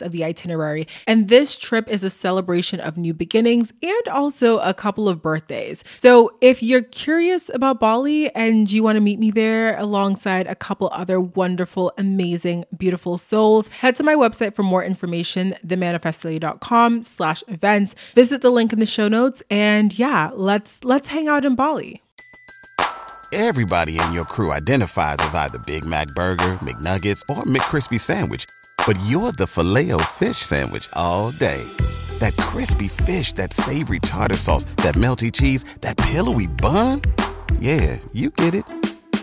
of the itinerary. And this trip is a celebration of new beginnings and also a couple of birthdays. So if you're curious about Bali and you want to meet me there alongside a couple other wonderful, amazing, beautiful souls, head to my website for more information, themanifestdaily.com/events. Visit the link in the show notes. And yeah, let's hang out in Bali. Everybody in your crew identifies as either Big Mac Burger, McNuggets, or McCrispy Sandwich. But you're the Filet-O-Fish Sandwich all day. That crispy fish, that savory tartar sauce, that melty cheese, that pillowy bun. Yeah, you get it.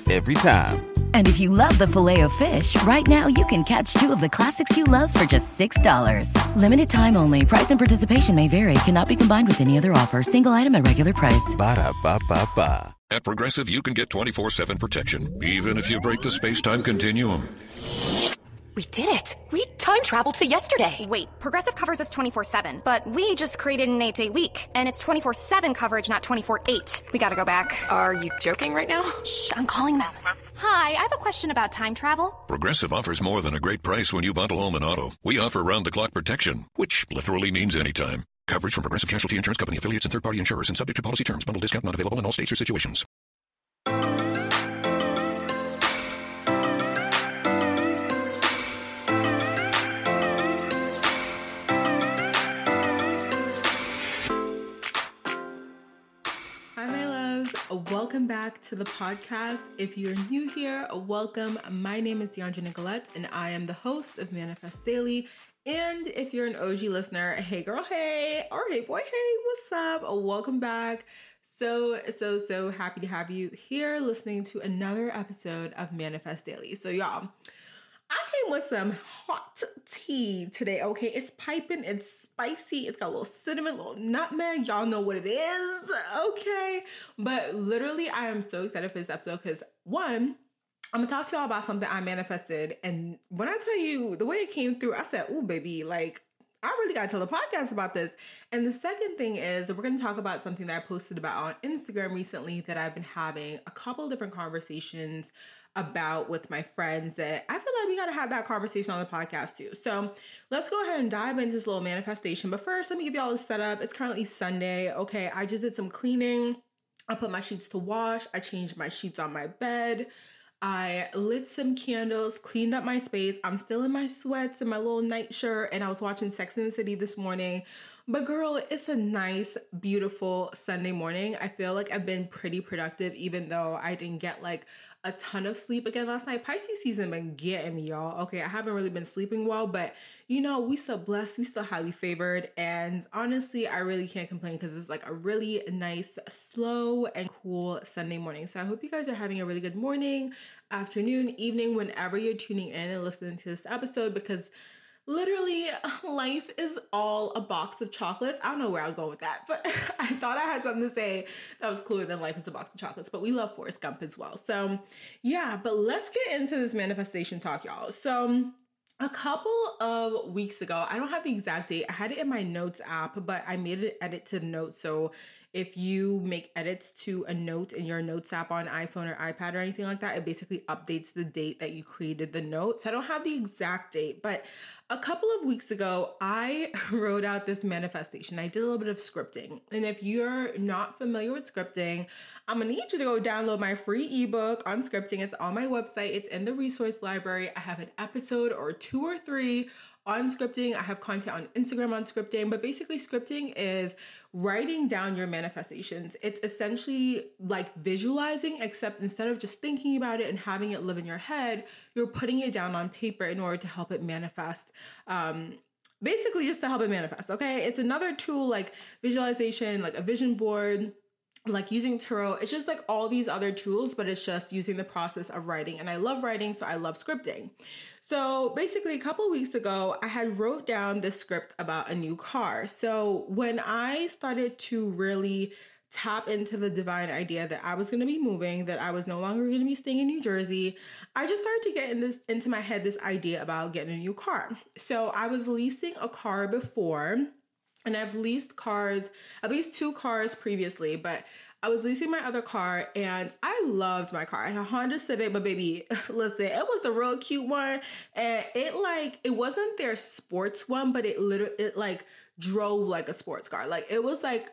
Every time. And if you love the Filet-O-Fish, right now you can catch two of the classics you love for just $6. Limited time only. Price and participation may vary. Cannot be combined with any other offer. Single item at regular price. Ba-da-ba-ba-ba. At Progressive, you can get 24/7 protection, even if you break the space-time continuum. We did it. We time traveled to yesterday. Wait, Progressive covers us 24/7, but we just created an 8-day week, and it's 24/7 coverage, not 24/8. We gotta go back. Are you joking right now? Shh, I'm calling them. Hi, I have a question about time travel. Progressive offers more than a great price when you bundle home and auto. We offer round-the-clock protection, which literally means anytime. Coverage from Progressive Casualty Insurance Company, affiliates, and third-party insurers, and subject to policy terms. Bundle discount not available in all states or situations. Hi, my loves. Welcome back to the podcast. If you're new here, welcome. My name is Dheandra Nicolette, and I am the host of Manifest Daily. And if you're an OG listener, hey girl, hey, or hey boy, hey, what's up? Welcome back. So happy to have you here listening to another episode of Manifest Daily. So y'all, I came with some hot tea today, okay? It's piping, it's spicy, it's got a little cinnamon, a little nutmeg, y'all know what it is, okay? But literally, I am so excited for this episode because one, I'm gonna talk to y'all about something I manifested, and when I tell you the way it came through, I said, ooh, baby, like, I really gotta tell the podcast about this. And the second thing is we're gonna talk about something that I posted about on Instagram recently that I've been having a couple different conversations about with my friends that I feel like we gotta have that conversation on the podcast too. So let's go ahead and dive into this little manifestation. But first, let me give y'all the setup. It's currently Sunday, okay? I just did some cleaning. I put my sheets to wash. I changed my sheets on my bed. I lit some candles, cleaned up my space. I'm still in my sweats and my little nightshirt, and I was watching Sex and the City this morning. But girl, it's a nice, beautiful Sunday morning. I feel like I've been pretty productive, even though I didn't get like a ton of sleep again last night. Pisces season been getting me, y'all. Okay, I haven't really been sleeping well, but you know, we still blessed, we still highly favored. And honestly, I really can't complain because it's like a really nice, slow and cool Sunday morning. So I hope you guys are having a really good morning, afternoon, evening, whenever you're tuning in and listening to this episode, because literally life is all a box of chocolates. I don't know where I was going with that, but I thought I had something to say that was cooler than life is a box of chocolates, but we love Forrest Gump as well. So yeah, but let's get into this manifestation talk, y'all. So a couple of weeks ago, I don't have the exact date. I had it in my notes app, but I made an edit to the notes. So if you make edits to a note in your notes app on iPhone or iPad or anything like that, it basically updates the date that you created the note. So I don't have the exact date, but a couple of weeks ago, I wrote out this manifestation. I did a little bit of scripting. And if you're not familiar with scripting, I'm gonna need you to go download my free ebook on scripting. It's on my website. It's in the resource library. I have an episode or two or three on scripting. I have content on Instagram on scripting, but basically scripting is writing down your manifestations. It's essentially like visualizing, except instead of just thinking about it and having it live in your head, you're putting it down on paper in order to help it manifest. Basically just to help it manifest, okay? It's another tool like visualization, like a vision board, like using Tarot. It's just like all these other tools, but it's just using the process of writing. And I love writing, so I love scripting. So basically a couple of weeks ago, I had wrote down this script about a new car. So when I started to really tap into the divine idea that I was going to be moving, that I was no longer going to be staying in New Jersey, I just started to get into my head this idea about getting a new car. So I was leasing a car before, and I've leased cars, at least 2 cars previously, but I was leasing my other car and I loved my car. I had a Honda Civic, but baby, listen, it was the real cute one. And it wasn't their sports one, but it literally, it like drove like a sports car. Like it was like,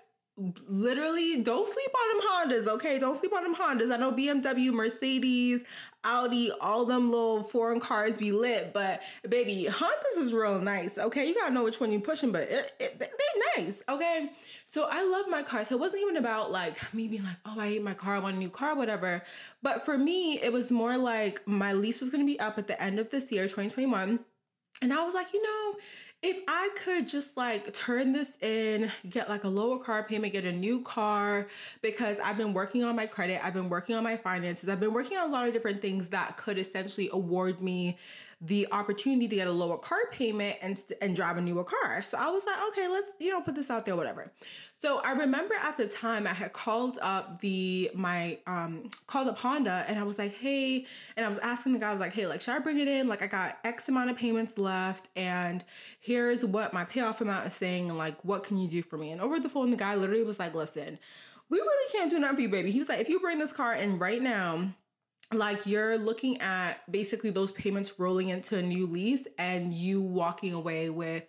literally, don't sleep on them Hondas, okay? Don't sleep on them Hondas. I know BMW, Mercedes, Audi, all them little foreign cars be lit, but baby, Hondas is real nice, okay? You gotta know which one you're pushing, but they're nice, okay? So I love my car. So it wasn't even about like me being like, oh, I hate my car, I want a new car, whatever. But for me, it was more like my lease was gonna be up at the end of this year, 2021. And I was like, you know, if I could just like turn this in, get like a lower car payment, get a new car, because I've been working on my credit. I've been working on my finances. I've been working on a lot of different things that could essentially award me the opportunity to get a lower car payment and drive a newer car. So I was like, okay, let's, you know, put this out there, whatever. So I remember at the time I had called up Honda, and I was like, hey, and I was asking the guy, I was like, hey, like, should I bring it in? Like I got X amount of payments left, and here's what my payoff amount is saying, and like, what can you do for me? And over the phone, the guy literally was like, listen, we really can't do nothing for you, baby. He was like, if you bring this car in right now, like you're looking at basically those payments rolling into a new lease and you walking away with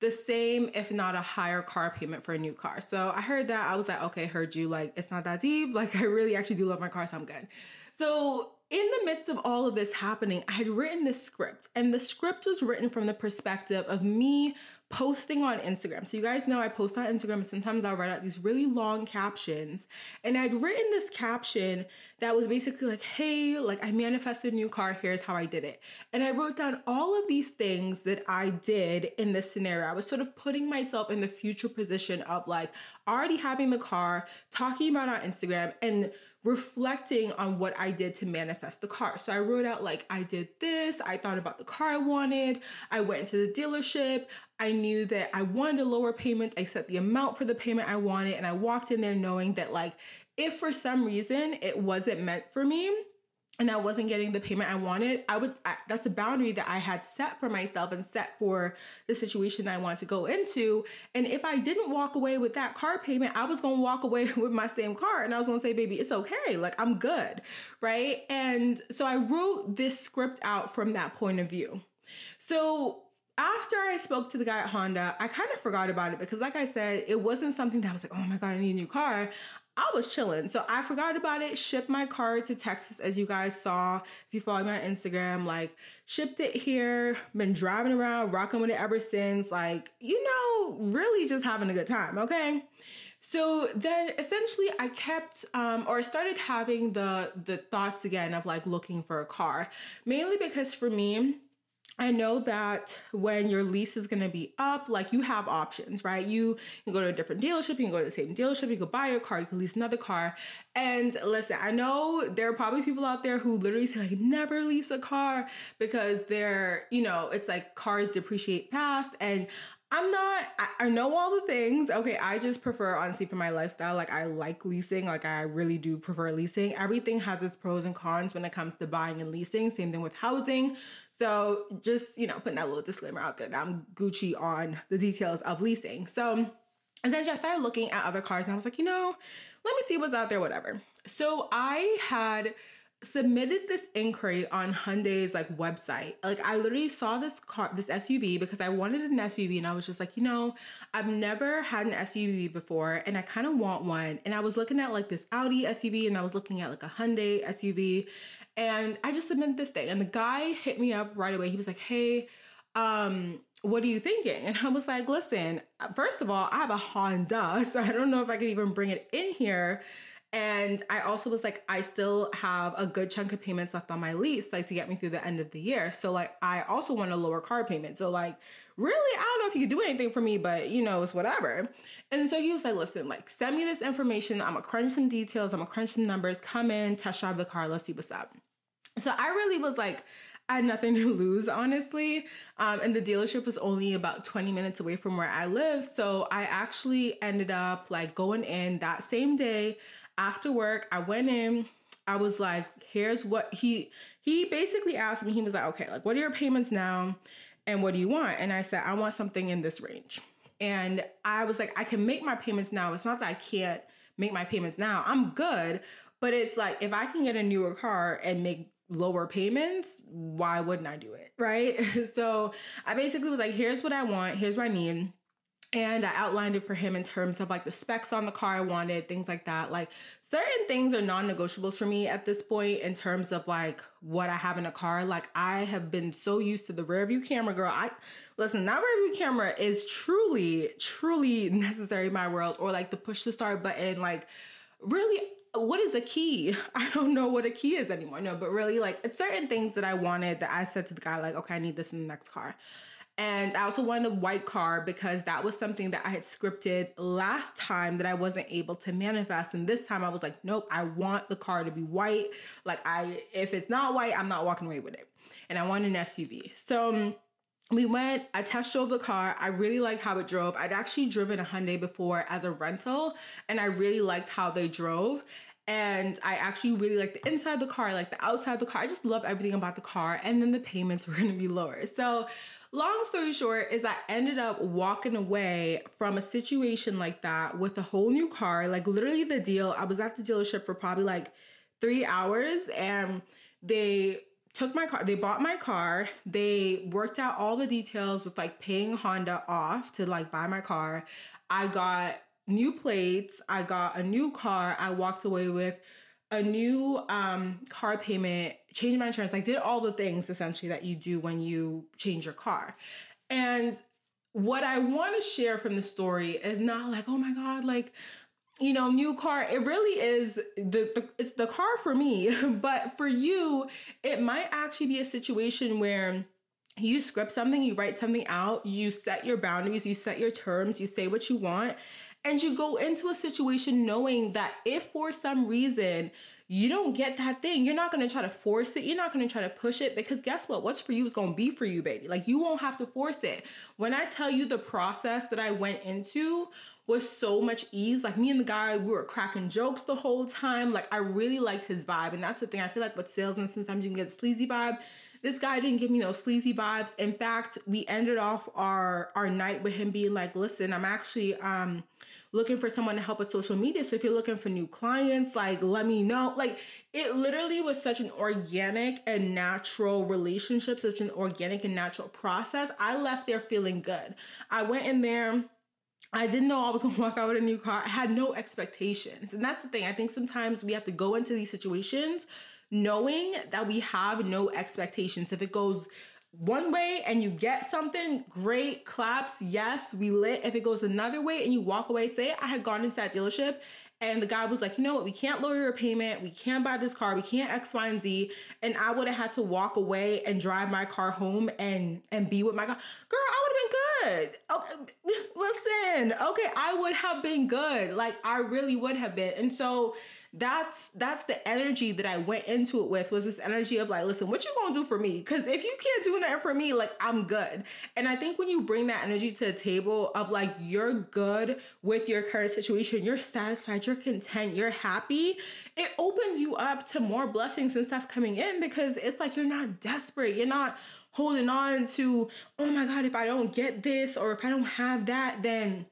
the same, if not a higher car payment for a new car. So I heard that. I was like, okay, heard you. Like, it's not that deep. Like, I really actually do love my car, so I'm good. So in the midst of all of this happening, I had written this script, and the script was written from the perspective of me posting on Instagram. So you guys know I post on Instagram, and sometimes I'll write out these really long captions. And I'd written this caption that was basically like, hey, like I manifested a new car. Here's how I did it. And I wrote down all of these things that I did in this scenario. I was sort of putting myself in the future position of like already having the car, talking about on Instagram, and reflecting on what I did to manifest the car. So I wrote out like, I did this, I thought about the car I wanted, I went into the dealership, I knew that I wanted a lower payment, I set the amount for the payment I wanted, and I walked in there knowing that like, if for some reason it wasn't meant for me, and I wasn't getting the payment I wanted, that's a boundary that I had set for myself and set for the situation that I wanted to go into. And if I didn't walk away with that car payment, I was going to walk away with my same car. And I was going to say, baby, it's okay. Like I'm good. Right. And so I wrote this script out from that point of view. So after I spoke to the guy at Honda, I kind of forgot about it because like I said, it wasn't something that I was like, oh my God, I need a new car. I was chilling. So I forgot about it, shipped my car to Texas, as you guys saw. If you follow me on Instagram, like shipped it here, been driving around, rocking with it ever since, like, you know, really just having a good time. Okay. So then essentially I kept, or I started having the thoughts again of like looking for a car, mainly because for me, I know that when your lease is going to be up, like you have options, right? You can go to a different dealership, you can go to the same dealership, you can buy your car, you can lease another car. And listen, I know there are probably people out there who literally say like, never lease a car because they're, you know, it's like cars depreciate fast. And I'm not, I know all the things. Okay. I just prefer, honestly, for my lifestyle, like I like leasing. Like I really do prefer leasing. Everything has its pros and cons when it comes to buying and leasing. Same thing with housing. So just, you know, putting that little disclaimer out there that I'm Gucci on the details of leasing. So essentially I started looking at other cars and I was like, you know, let me see what's out there, whatever. So I had submitted this inquiry on Hyundai's like website. Like I literally saw this car, this SUV, because I wanted an SUV and I was just like, you know, I've never had an SUV before and I kind of want one. And I was looking at like this Audi SUV and I was looking at like a Hyundai SUV and I just submitted this thing and the guy hit me up right away. He was like, hey, what are you thinking? And I was like, listen, first of all, I have a Honda, so I don't know if I could even bring it in here. And I also was like, I still have a good chunk of payments left on my lease, like to get me through the end of the year. So like, I also want a lower car payment. So like, really, I don't know if you could do anything for me, but you know, it's whatever. And so he was like, listen, like send me this information. I'm gonna crunch some details. I'm gonna crunch some numbers, come in, test drive the car. Let's see what's up. So I really was like, I had nothing to lose, honestly. And the dealership was only about 20 minutes away from where I live. So I actually ended up like going in that same day after work. I went in, I was like, here's what he basically asked me. He was like, okay, like what are your payments now? And what do you want? And I said, I want something in this range. And I was like, I can make my payments now. It's not that I can't make my payments now. I'm good. But it's like, if I can get a newer car and make lower payments, why wouldn't I do it, right? So I basically was like, here's what I want, here's what I need. And I outlined it for him in terms of like the specs on the car I wanted, things like that. Like certain things are non-negotiables for me at this point in terms of like what I have in a car. Like I have been so used to the rear view camera, girl. Listen, that rear view camera is truly, truly necessary in my world. Or like the push to start button, like really, what is a key? I don't know what a key is anymore. No, but really like it's certain things that I wanted that I said to the guy like, okay, I need this in the next car. And I also wanted a white car because that was something that I had scripted last time that I wasn't able to manifest. And this time I was like, nope, I want the car to be white. Like if it's not white, I'm not walking away with it. And I wanted an SUV. So we went, I test drove the car. I really liked how it drove. I'd actually driven a Hyundai before as a rental, and I really liked how they drove. And I actually really liked the inside of the car, I liked the outside of the car. I just love everything about the car. And then the payments were going to be lower. So long story short is I ended up walking away from a situation like that with a whole new car. Like literally the deal, I was at the dealership for probably like 3 hours, and they took my car, they bought my car, they worked out all the details with like paying Honda off to like buy my car. I got new plates, I got a new car, I walked away with a new car payment, changed my insurance, I did all the things essentially that you do when you change your car. And what I want to share from the story is not like, oh my God, like, you know, new car, it really is it's the car for me. But for you, it might actually be a situation where you script something, you write something out, you set your boundaries, you set your terms, you say what you want, and you go into a situation knowing that if for some reason you don't get that thing, you're not going to try to force it. You're not going to try to push it, because guess what? What's for you is going to be for you, baby. Like you won't have to force it. When I tell you the process that I went into was so much ease, like me and the guy, we were cracking jokes the whole time. Like I really liked his vibe. And that's the thing. I feel like with salesmen, sometimes you can get a sleazy vibe. This guy didn't give me no sleazy vibes. In fact, we ended off our night with him being like, listen, I'm actually looking for someone to help with social media. So if you're looking for new clients, like, let me know. Like, it literally was such an organic and natural relationship, such an organic and natural process. I left there feeling good. I went in there, I didn't know I was going to walk out with a new car. I had no expectations. And that's the thing. I think sometimes we have to go into these situations knowing that we have no expectations. If it goes one way and you get something, great, claps, yes, we lit. If it goes another way and you walk away, say I had gone into that dealership and the guy was like, you know what, we can't lower your payment, we can't buy this car, we can't X, Y, and Z, and I would have had to walk away and drive my car home and be with my car. Girl, I would have been good. Okay, listen, okay, I would have been good. Like I really would have been. And so that's the energy that I went into it with, was this energy of like, listen, what you gonna do for me? Because if you can't do nothing for me, like I'm good. And I think when you bring that energy to the table of like, you're good with your current situation, you're satisfied, you're content, you're happy, it opens you up to more blessings and stuff coming in, because it's like, you're not desperate. You're not holding on to, oh my God, if I don't get this or if I don't have that, then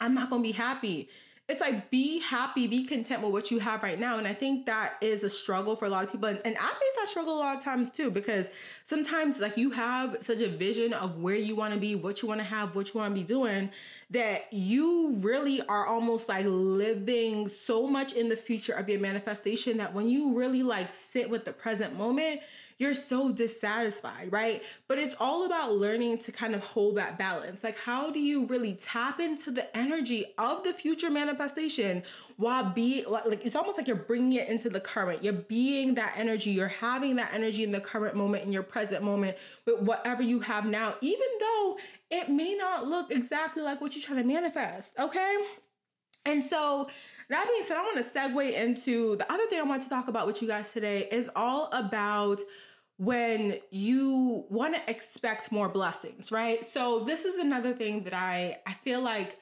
I'm not gonna be happy. It's like, be happy, be content with what you have right now. And I think that is a struggle for a lot of people. And I face that struggle a lot of times too, because sometimes like you have such a vision of where you want to be, what you want to have, what you want to be doing, that you really are almost like living so much in the future of your manifestation that when you really like sit with the present moment, you're so dissatisfied, right? But it's all about learning to kind of hold that balance. Like, how do you really tap into the energy of the future manifestation while being like, it's almost like you're bringing it into the current. You're being that energy. You're having that energy in the current moment, in your present moment, with whatever you have now, even though it may not look exactly like what you're trying to manifest, okay? And so that being said, I want to segue into the other thing I want to talk about with you guys today is all about when you want to expect more blessings, right? So this is another thing that I feel like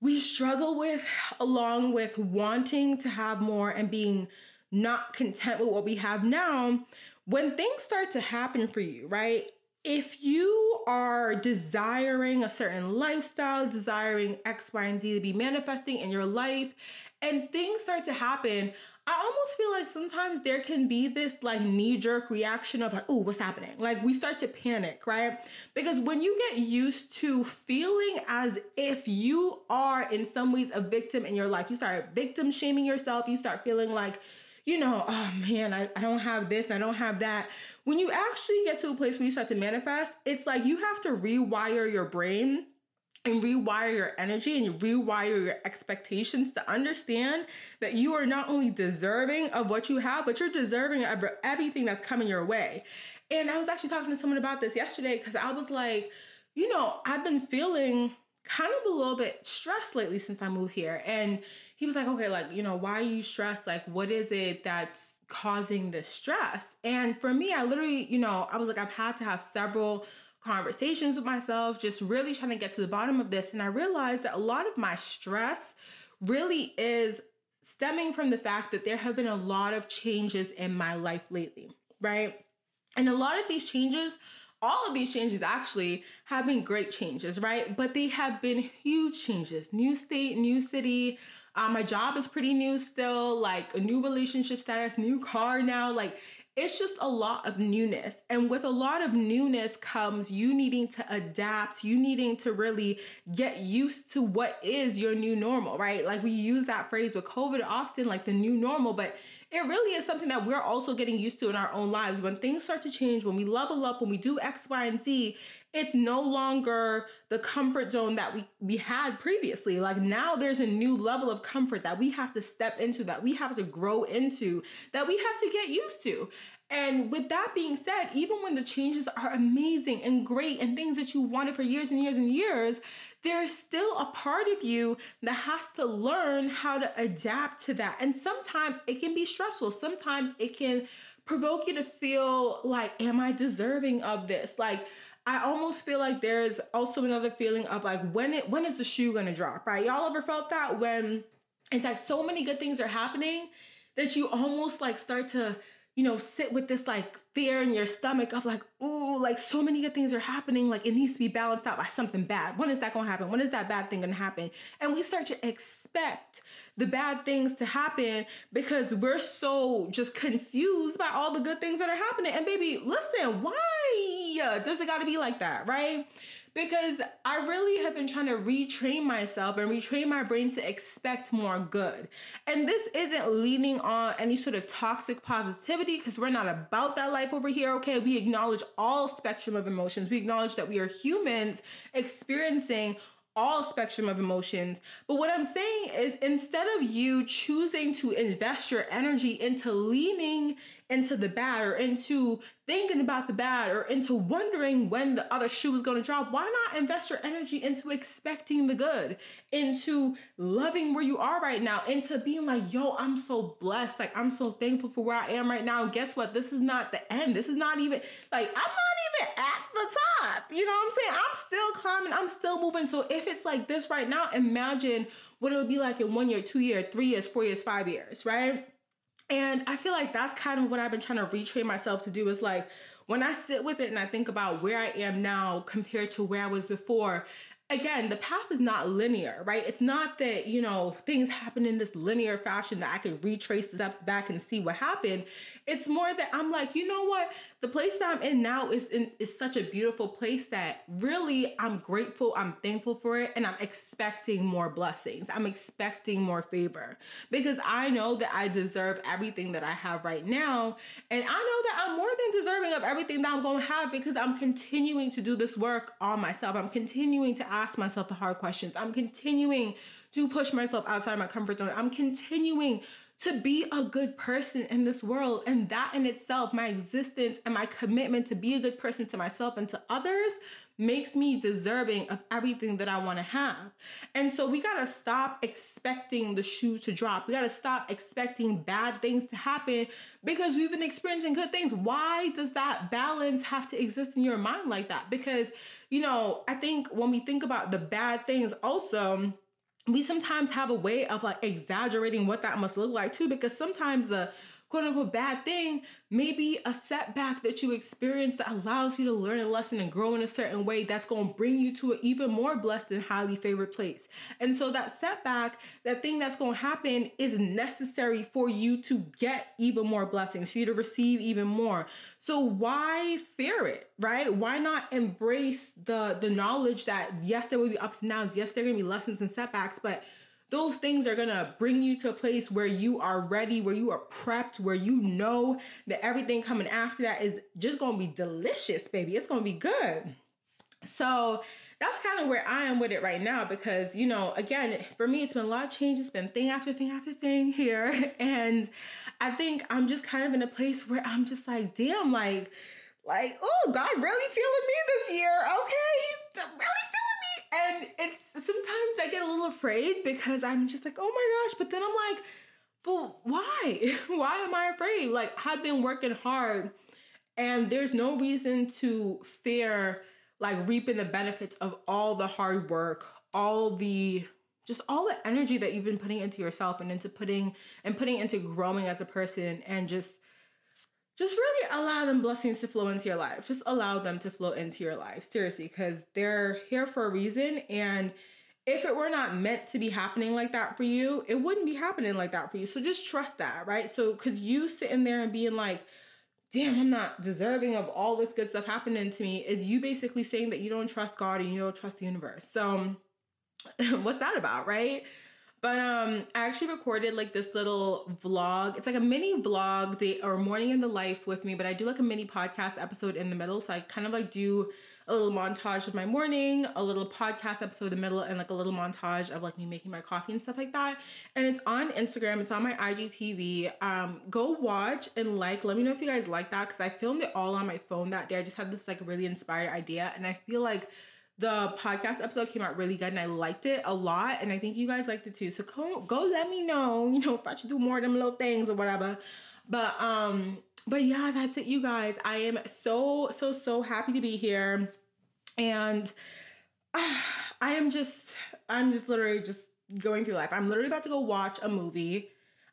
we struggle with, along with wanting to have more and being not content with what we have now. When things start to happen for you, right? If you are desiring a certain lifestyle, desiring X, Y, and Z to be manifesting in your life, and things start to happen, I almost feel like sometimes there can be this like knee-jerk reaction of like, oh, what's happening? Like, we start to panic, right? Because when you get used to feeling as if you are in some ways a victim in your life, you start victim shaming yourself, you start feeling like, you know, oh man, I don't have this and I don't have that. When you actually get to a place where you start to manifest, it's like you have to rewire your brain and rewire your energy and rewire your expectations to understand that you are not only deserving of what you have, but you're deserving of everything that's coming your way. And I was actually talking to someone about this yesterday, because I was like, you know, I've been feeling kind of a little bit stressed lately since I moved here. And he was like, okay, like, you know, why are you stressed? Like, what is it that's causing this stress? And for me, I literally, you know, I was like, I've had to have several conversations with myself, just really trying to get to the bottom of this. And I realized that a lot of my stress really is stemming from the fact that there have been a lot of changes in my life lately, right? And a lot of these changes, all of these changes actually have been great changes, right? But they have been huge changes. New state, new city. My job is pretty new still, like a new relationship status, new car now. Like, it's just a lot of newness. And with a lot of newness comes you needing to adapt, you needing to really get used to what is your new normal, right? Like, we use that phrase with COVID often, like the new normal, but it really is something that we're also getting used to in our own lives. When things start to change, when we level up, when we do X, Y, and Z, it's no longer the comfort zone that we had previously. Like, now there's a new level of comfort that we have to step into, that we have to grow into, that we have to get used to. And with that being said, even when the changes are amazing and great and things that you wanted for years and years and years, there's still a part of you that has to learn how to adapt to that. And sometimes it can be stressful. Sometimes it can provoke you to feel like, am I deserving of this? Like, I almost feel like there's also another feeling of like, when is the shoe gonna drop, right? Y'all ever felt that? When it's like so many good things are happening that you almost like start to, you know, sit with this like fear in your stomach of like, ooh, like so many good things are happening. Like, it needs to be balanced out by something bad. When is that going to happen? When is that bad thing going to happen? And we start to expect the bad things to happen because we're so just confused by all the good things that are happening. And baby, listen, why does it got to be like that, right? Because I really have been trying to retrain myself and retrain my brain to expect more good. And this isn't leaning on any sort of toxic positivity, because we're not about that life over here, okay? We acknowledge all spectrum of emotions. We acknowledge that we are humans experiencing all spectrum of emotions. But what I'm saying is, instead of you choosing to invest your energy into leaning into the bad, or into thinking about the bad, or into wondering when the other shoe is going to drop, why not invest your energy into expecting the good, into loving where you are right now, into being like, yo, I'm so blessed. Like, I'm so thankful for where I am right now. And guess what? This is not the end. This is not even like, I'm not even at the top. You know what I'm saying? I'm still climbing. I'm still moving. So if it's like this right now, imagine what it'll be like in 1 year, 2 years, 3 years, 4 years, 5 years, right? And I feel like that's kind of what I've been trying to retrain myself to do, is like, when I sit with it and I think about where I am now compared to where I was before, again, the path is not linear, right? It's not that, you know, things happen in this linear fashion that I could retrace steps back and see what happened. It's more that I'm like, you know what? The place that I'm in now is such a beautiful place that really I'm grateful, I'm thankful for it, and I'm expecting more blessings. I'm expecting more favor because I know that I deserve everything that I have right now. And I know that I'm more than deserving of everything that I'm going to have because I'm continuing to do this work on myself. I'm continuing to ask myself the hard questions. I'm continuing to push myself outside my comfort zone. I'm continuing to be a good person in this world. And that in itself, my existence and my commitment to be a good person to myself and to others makes me deserving of everything that I want to have. And so we got to stop expecting the shoe to drop. We got to stop expecting bad things to happen because we've been experiencing good things. Why does that balance have to exist in your mind like that? Because, you know, I think when we think about the bad things also, we sometimes have a way of like exaggerating what that must look like too, because sometimes the quote unquote bad thing may be a setback that you experience that allows you to learn a lesson and grow in a certain way that's going to bring you to an even more blessed and highly favored place. And so that setback, that thing that's going to happen is necessary for you to get even more blessings, for you to receive even more. So why fear it? Right? Why not embrace the knowledge that yes, there will be ups and downs. Yes, there are going to be lessons and setbacks, but those things are going to bring you to a place where you are ready, where you are prepped, where you know that everything coming after that is just going to be delicious, baby. It's going to be good. So that's kind of where I am with it right now because, you know, again, for me, it's been a lot of change. It's been thing after thing after thing here. And I think I'm just kind of in a place where I'm just like, damn, like, oh, God really feeling me this year. Okay. He's really feeling me. And it's sometimes I get a little afraid because I'm just like, oh my gosh. But then I'm like, but why? Why am I afraid? Like, I've been working hard and there's no reason to fear like reaping the benefits of all the hard work, all the energy that you've been putting into yourself and putting into growing as a person and just really allow them blessings to flow into your life. Just allow them to flow into your life. Seriously, because they're here for a reason. And if it were not meant to be happening like that for you, it wouldn't be happening like that for you. So just trust that, right? So because you sitting there and being like, damn, I'm not deserving of all this good stuff happening to me is you basically saying that you don't trust God and you don't trust the universe. So what's that about, right? But I actually recorded like this little vlog. It's like a mini vlog day or morning in the life with me, but I do like a mini podcast episode in the middle. So I kind of like do a little montage of my morning, a little podcast episode in the middle, and like a little montage of like me making my coffee and stuff like that. And it's on Instagram. It's on my IGTV. Go watch and like, let me know if you guys like that because I filmed it all on my phone that day. I just had this like really inspired idea and I feel like the podcast episode came out really good and I liked it a lot. And I think you guys liked it too. So go let me know, you know, if I should do more of them little things or whatever. But yeah, that's it, you guys. I am so happy to be here. And I'm just literally just going through life. I'm literally about to go watch a movie.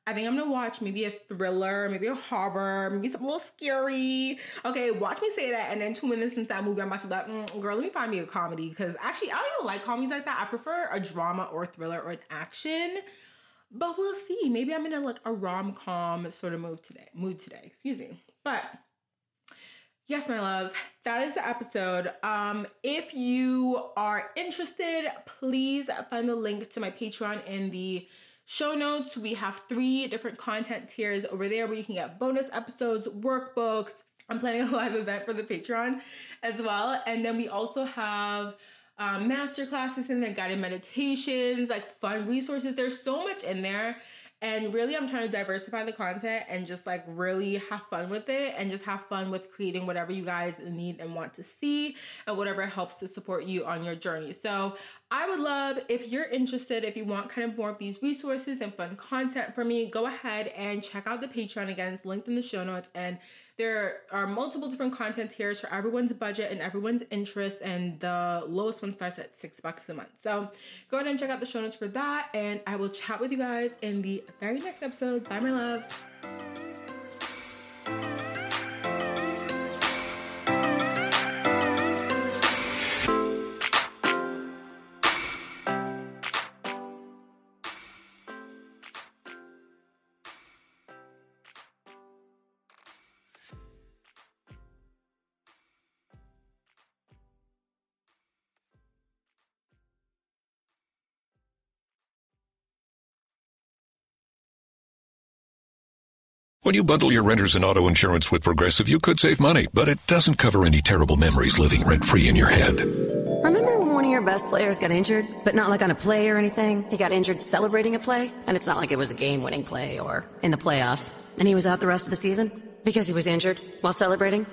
I think I'm going to watch maybe a thriller, maybe a horror, maybe something a little scary. Okay, watch me say that. And then 2 minutes into that movie, I'm about to be like, girl, let me find me a comedy. Because actually, I don't even like comedies like that. I prefer a drama or a thriller or an action. But we'll see. Maybe I'm in a rom-com sort of mood today. Excuse me. But yes, my loves, that is the episode. If you are interested, please find the link to my Patreon in the show notes. We have 3 different content tiers over there where you can get bonus episodes, workbooks. I'm planning a live event for the Patreon as well. And then we also have master classes in there, guided meditations, like fun resources. There's so much in there. And really, I'm trying to diversify the content and just like really have fun with it and just have fun with creating whatever you guys need and want to see and whatever helps to support you on your journey. So I would love, if you're interested, if you want kind of more of these resources and fun content from me, go ahead and check out the Patreon. Again, it's linked in the show notes. And there are multiple different content tiers for everyone's budget and everyone's interest. And the lowest one starts at $6 a month. So go ahead and check out the show notes for that. And I will chat with you guys in the very next episode. Bye, my loves. When you bundle your renters and auto insurance with Progressive, you could save money, but it doesn't cover any terrible memories living rent-free in your head. Remember when one of your best players got injured, but not like on a play or anything? He got injured celebrating a play, and it's not like it was a game-winning play or in the playoffs. And he was out the rest of the season because he was injured while celebrating?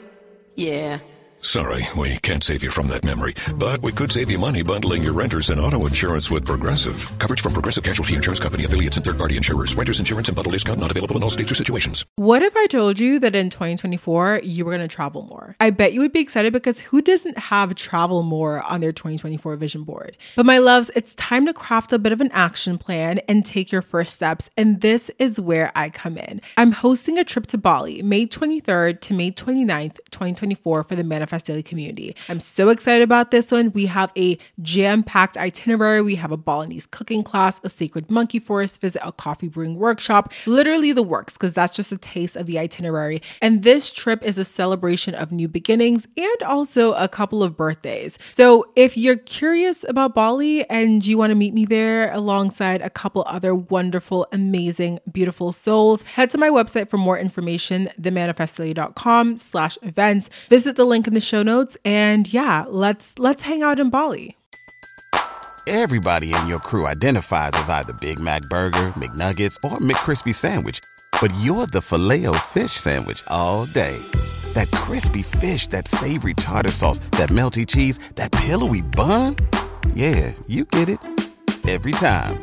Yeah. Sorry, we can't save you from that memory, but we could save you money bundling your renters and auto insurance with Progressive. Coverage from Progressive Casualty Insurance Company, affiliates, and third-party insurers. Renters insurance and bundle discount not available in all states or situations. What if I told you that in 2024, you were going to travel more? I bet you would be excited because who doesn't have travel more on their 2024 vision board? But my loves, it's time to craft a bit of an action plan and take your first steps. And this is where I come in. I'm hosting a trip to Bali, May 23rd to May 29th, 2024 for the Manifest Daily community. I'm so excited about this one. We have a jam-packed itinerary. We have a Balinese cooking class, a sacred monkey forest visit, a coffee brewing workshop, literally the works, because that's just a taste of the itinerary. And this trip is a celebration of new beginnings and also a couple of birthdays. So if you're curious about Bali and you want to meet me there alongside a couple other wonderful, amazing, beautiful souls, head to my website for more information, themanifestdaily.com/events. Visit the link in the show notes, and yeah, let's hang out in Bali. Everybody in your crew identifies as either Big Mac Burger, McNuggets, or McCrispy Sandwich, but you're the Filet-O-Fish Sandwich all day. That crispy fish, that savory tartar sauce, that melty cheese, that pillowy bun. Yeah, you get it. Every time.